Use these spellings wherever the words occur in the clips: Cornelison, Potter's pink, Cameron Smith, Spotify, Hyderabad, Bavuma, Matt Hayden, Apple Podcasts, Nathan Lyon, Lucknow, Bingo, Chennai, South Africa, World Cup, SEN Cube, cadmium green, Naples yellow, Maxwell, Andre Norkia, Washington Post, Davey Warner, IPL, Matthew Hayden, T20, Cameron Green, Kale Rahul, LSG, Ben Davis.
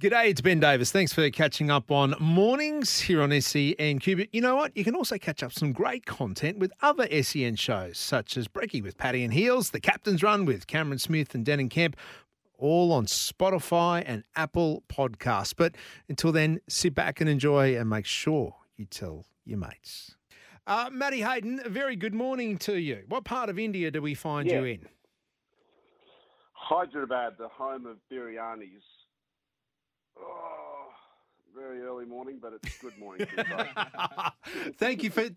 G'day, it's Ben Davis. Thanks for catching up on mornings here on SEN Cube. You know what? You can also catch up some great content with other SEN shows, such as Brekkie with Patty and Heels, The Captain's Run with Cameron Smith and Denon Kemp, all on Spotify and Apple Podcasts. But until then, sit back and enjoy, and make sure you tell your mates. Matty Hayden, a very good morning to you. What part of India do we find you in? Hyderabad, the home of biryanis. Oh, very early morning, but it's good morning. Thank you for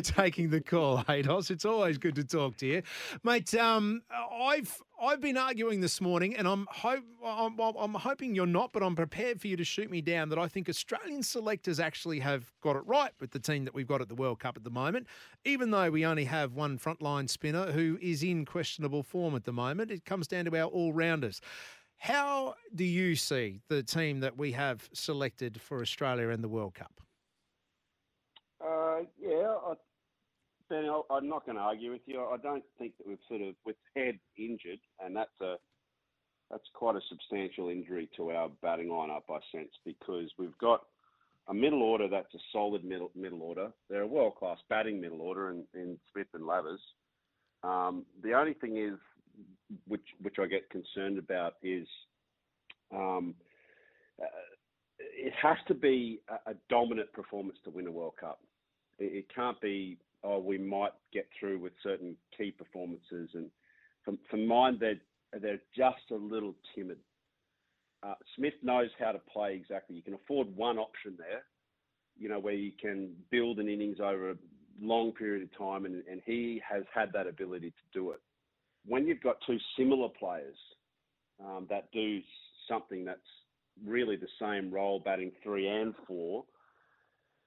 taking the call, Haydos. It's always good to talk to you, mate. I've been arguing this morning, and I'm hoping you're not, but I'm prepared for you to shoot me down. That I think Australian selectors actually have got it right with the team that we've got at the World Cup at the moment, even though we only have one frontline spinner who is in questionable form at the moment. It comes down to our all-rounders. How do you see the team that we have selected for Australia in the World Cup? Ben, I'm not going to argue with you. I don't think that we've sort of, with Head injured, and that's quite a substantial injury to our batting lineup, I sense, because we've got a middle order that's a solid middle order. They're a world-class batting middle order in Smith and Ladders. The only thing is, which I get concerned about is it has to be a dominant performance to win a World Cup. It can't be, we might get through with certain key performances. And for mine, they're just a little timid. Smith knows how to play exactly. You can afford one option there, you know, where you can build an innings over a long period of time, and he has had that ability to do it. When you've got two similar players that do something that's really the same role, batting 3 and 4,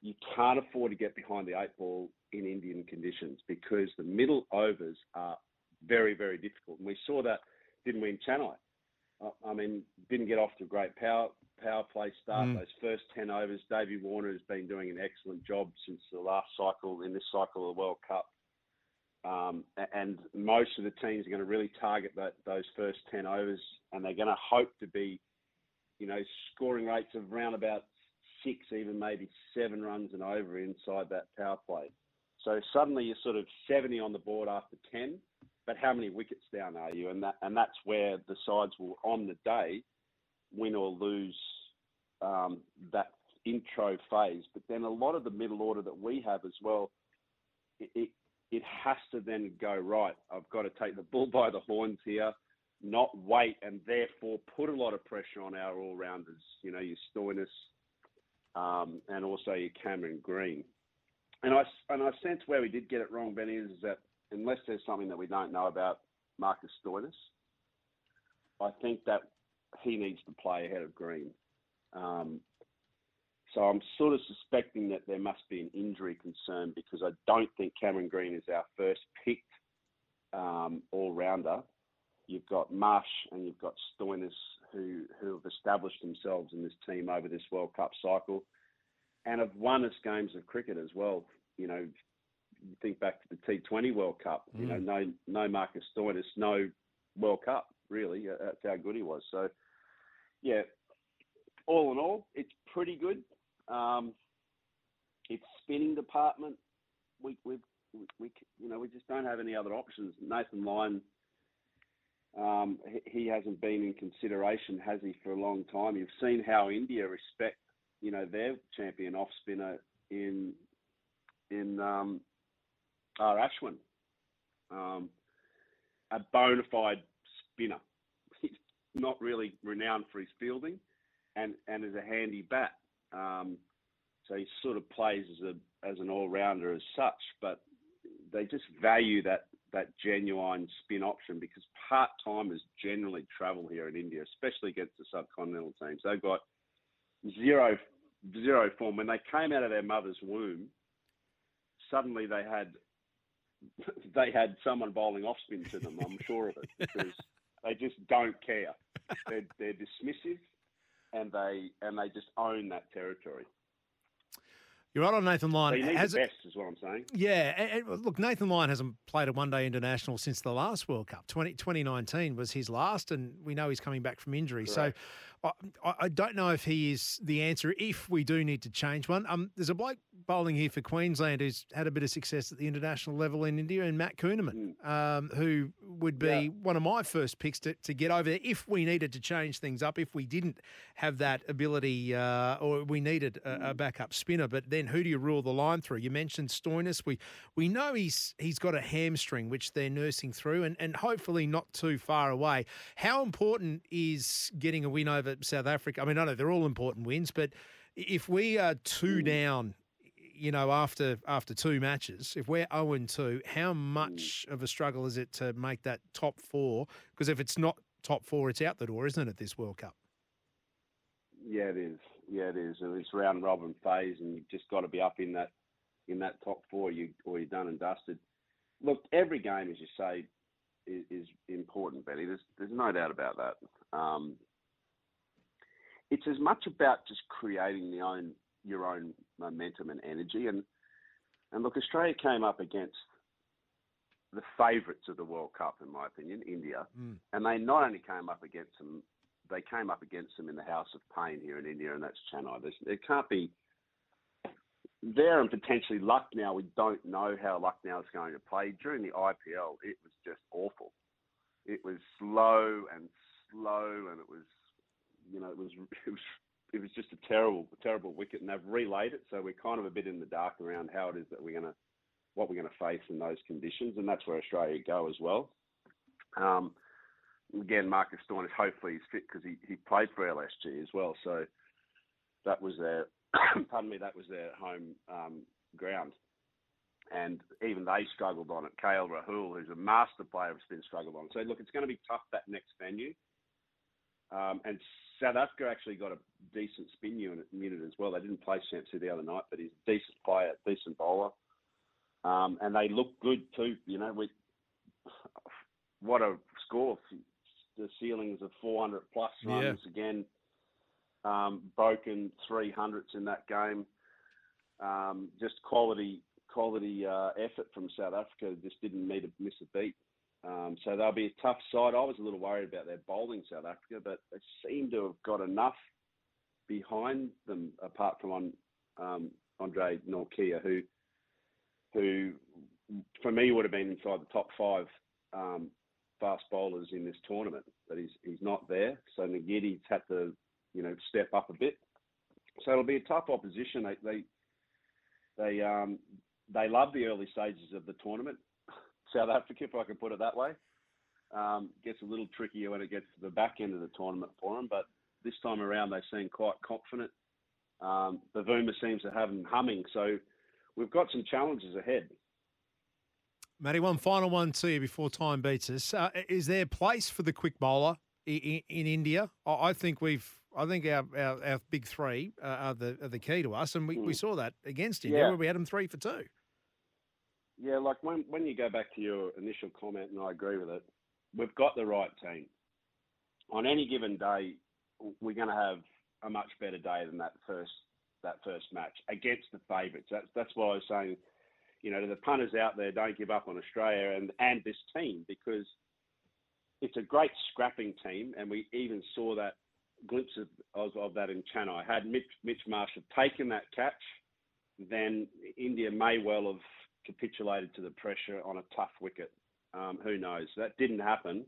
you can't afford to get behind the 8 ball in Indian conditions, because the middle overs are very, very difficult. And we saw that, didn't we, in Chennai? I mean, didn't get off to a great power play start. Those first 10 overs, Davey Warner has been doing an excellent job since the last cycle, in this cycle of the World Cup. And most of the teams are going to really target those first 10 overs, and they're going to hope to be, you know, scoring rates of around about 6, even maybe 7 runs and over inside that power play. So suddenly you're sort of 70 on the board after 10, but how many wickets down are you? And that's where the sides will, on the day, win or lose that intro phase. But then a lot of the middle order that we have as well, it has to then go right. I've got to take the bull by the horns here, not wait, and therefore put a lot of pressure on our all-rounders, you know, your Stoinis and also your Cameron Green. And I sense where we did get it wrong, Ben, is that unless there's something that we don't know about Marcus Stoinis, I think that he needs to play ahead of Green. So I'm sort of suspecting that there must be an injury concern, because I don't think Cameron Green is our first picked all-rounder. You've got Marsh and you've got Stoinis who have established themselves in this team over this World Cup cycle and have won us games of cricket as well. You know, you think back to the T20 World Cup, you know, no Marcus Stoinis, no World Cup, really. That's how good he was. So, yeah, all in all, it's pretty good. It's spinning department. We just don't have any other options. Nathan Lyon, he hasn't been in consideration, has he, for a long time? You've seen how India respect, you know, their champion off spinner in R Ashwin, a bona fide spinner. He's not really renowned for his fielding, and is a handy bat. So he sort of plays as an all-rounder as such, but they just value that genuine spin option, because part-timers generally travel here in India, especially against the subcontinental teams. They've got zero form. When they came out of their mother's womb, suddenly they had someone bowling off spin to them, I'm sure of it, because they just don't care. They're dismissive. And they just own that territory. You're right on Nathan Lyon. So you need the best is what I'm saying. Yeah. And look, Nathan Lyon hasn't played a one-day international since the last World Cup. 2019 was his last, and we know he's coming back from injury. Correct. So I don't know if he is the answer if we do need to change one. There's a bloke bowling here for Queensland who's had a bit of success at the international level in India, and Matt Kuhneman, who would be one of my first picks to get over there if we needed to change things up, if we didn't have that ability or we needed a backup spinner. But then who do you rule the line through? You mentioned Stoinis. We know he's got a hamstring, which they're nursing through, and hopefully not too far away. How important is getting a win over South Africa? I mean, I know they're all important wins, but if we are two down, you know, after two matches, if we're 0-2, how much of a struggle is it to make that top four? Because if it's not top four, it's out the door, isn't it, this World Cup? Yeah, it is. Yeah, it is. It's round robin phase, and you've just got to be up in that top four, or you're done and dusted. Look, every game, as you say, is important, Benny. There's no doubt about that. It's as much about just creating your own momentum and energy. And look, Australia came up against the favourites of the World Cup, in my opinion, India, and they not only came up against them. They came up against them in the house of pain here in India, and that's Chennai. It can't be there, and potentially Lucknow. We don't know how Lucknow is going to play. During the IPL, it was just awful. It was slow, and it was just a terrible wicket. And they've relayed it, so we're kind of a bit in the dark around how it is that what we're gonna face in those conditions, and that's where Australia go as well. Again, Marcus Stoinis, hopefully he's fit because he played for LSG as well. So that was their home ground. And even they struggled on it. Kale Rahul, who's a master player of spin, struggled on it. So, look, it's going to be tough, that next venue. And South Africa actually got a decent spin unit as well. They didn't play Sansi the other night, but he's a decent player, decent bowler. And they look good too. You know, what a score. The ceilings of 400 plus runs again, broken 300s in that game. Just quality effort from South Africa. Just didn't need to miss a beat. So they'll be a tough side. I was a little worried about their bowling, South Africa, but they seem to have got enough behind them, apart from Andre Norkia, who for me would have been inside the top five fast bowlers in this tournament, but he's not there. So Ngiddi's had to, step up a bit. So it'll be a tough opposition. They love the early stages of the tournament. South Africa, if I can put it that way, gets a little trickier when it gets to the back end of the tournament for them. But this time around, they seem quite confident. Bavuma seems to have them humming. So we've got some challenges ahead. Matty, one final one to you before time beats us. Is there a place for the quick bowler in India? I think our big three are the key to us, and we saw that against India where we had them 3 for 2. Yeah, like when you go back to your initial comment, and I agree with it, we've got the right team. On any given day, we're going to have a much better day than that first match against the favourites. That's why I was saying, to the punters out there, don't give up on Australia and this team, because it's a great scrapping team, and we even saw that glimpse of that in Chennai. Had Mitch Marsh have taken that catch, then India may well have capitulated to the pressure on a tough wicket. Who knows? That didn't happen,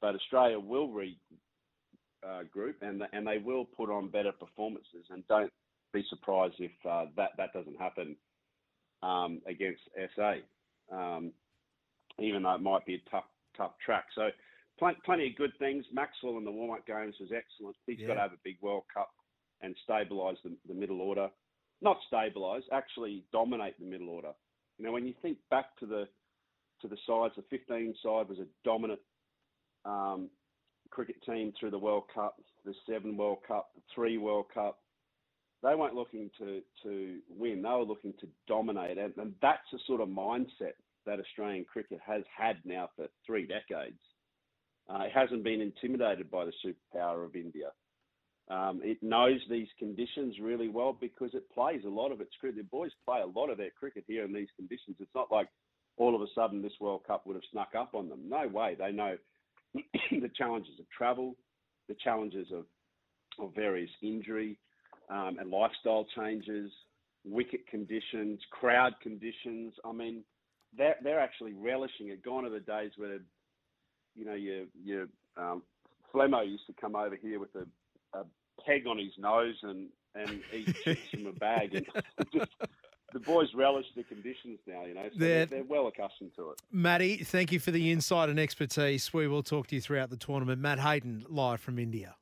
but Australia will regroup and they will put on better performances, and don't be surprised if that doesn't happen against SA, even though it might be a tough track. So plenty of good things. Maxwell in the warm-up games was excellent. He's got to have a big World Cup and stabilise the middle order. Not stabilise, actually dominate the middle order. When you think back to the sides, the 15 side was a dominant cricket team through the World Cup, the 7 World Cup, the 3 World Cup. They weren't looking to win. They were looking to dominate. And that's the sort of mindset that Australian cricket has had now for 3 decades. It hasn't been intimidated by the superpower of India. It knows these conditions really well because it plays a lot of its cricket. The boys play a lot of their cricket here in these conditions. It's not like all of a sudden this World Cup would have snuck up on them. No way. They know the challenges of travel, the challenges of various injury and lifestyle changes, wicket conditions, crowd conditions. I mean, they're actually relishing it. Gone are the days where, you know, your Flemo used to come over here with a peg on his nose and eat chips from a bag. And just, the boys relish the conditions now, you know, so they're well accustomed to it. Matty, thank you for the insight and expertise. We will talk to you throughout the tournament. Matt Hayden, live from India.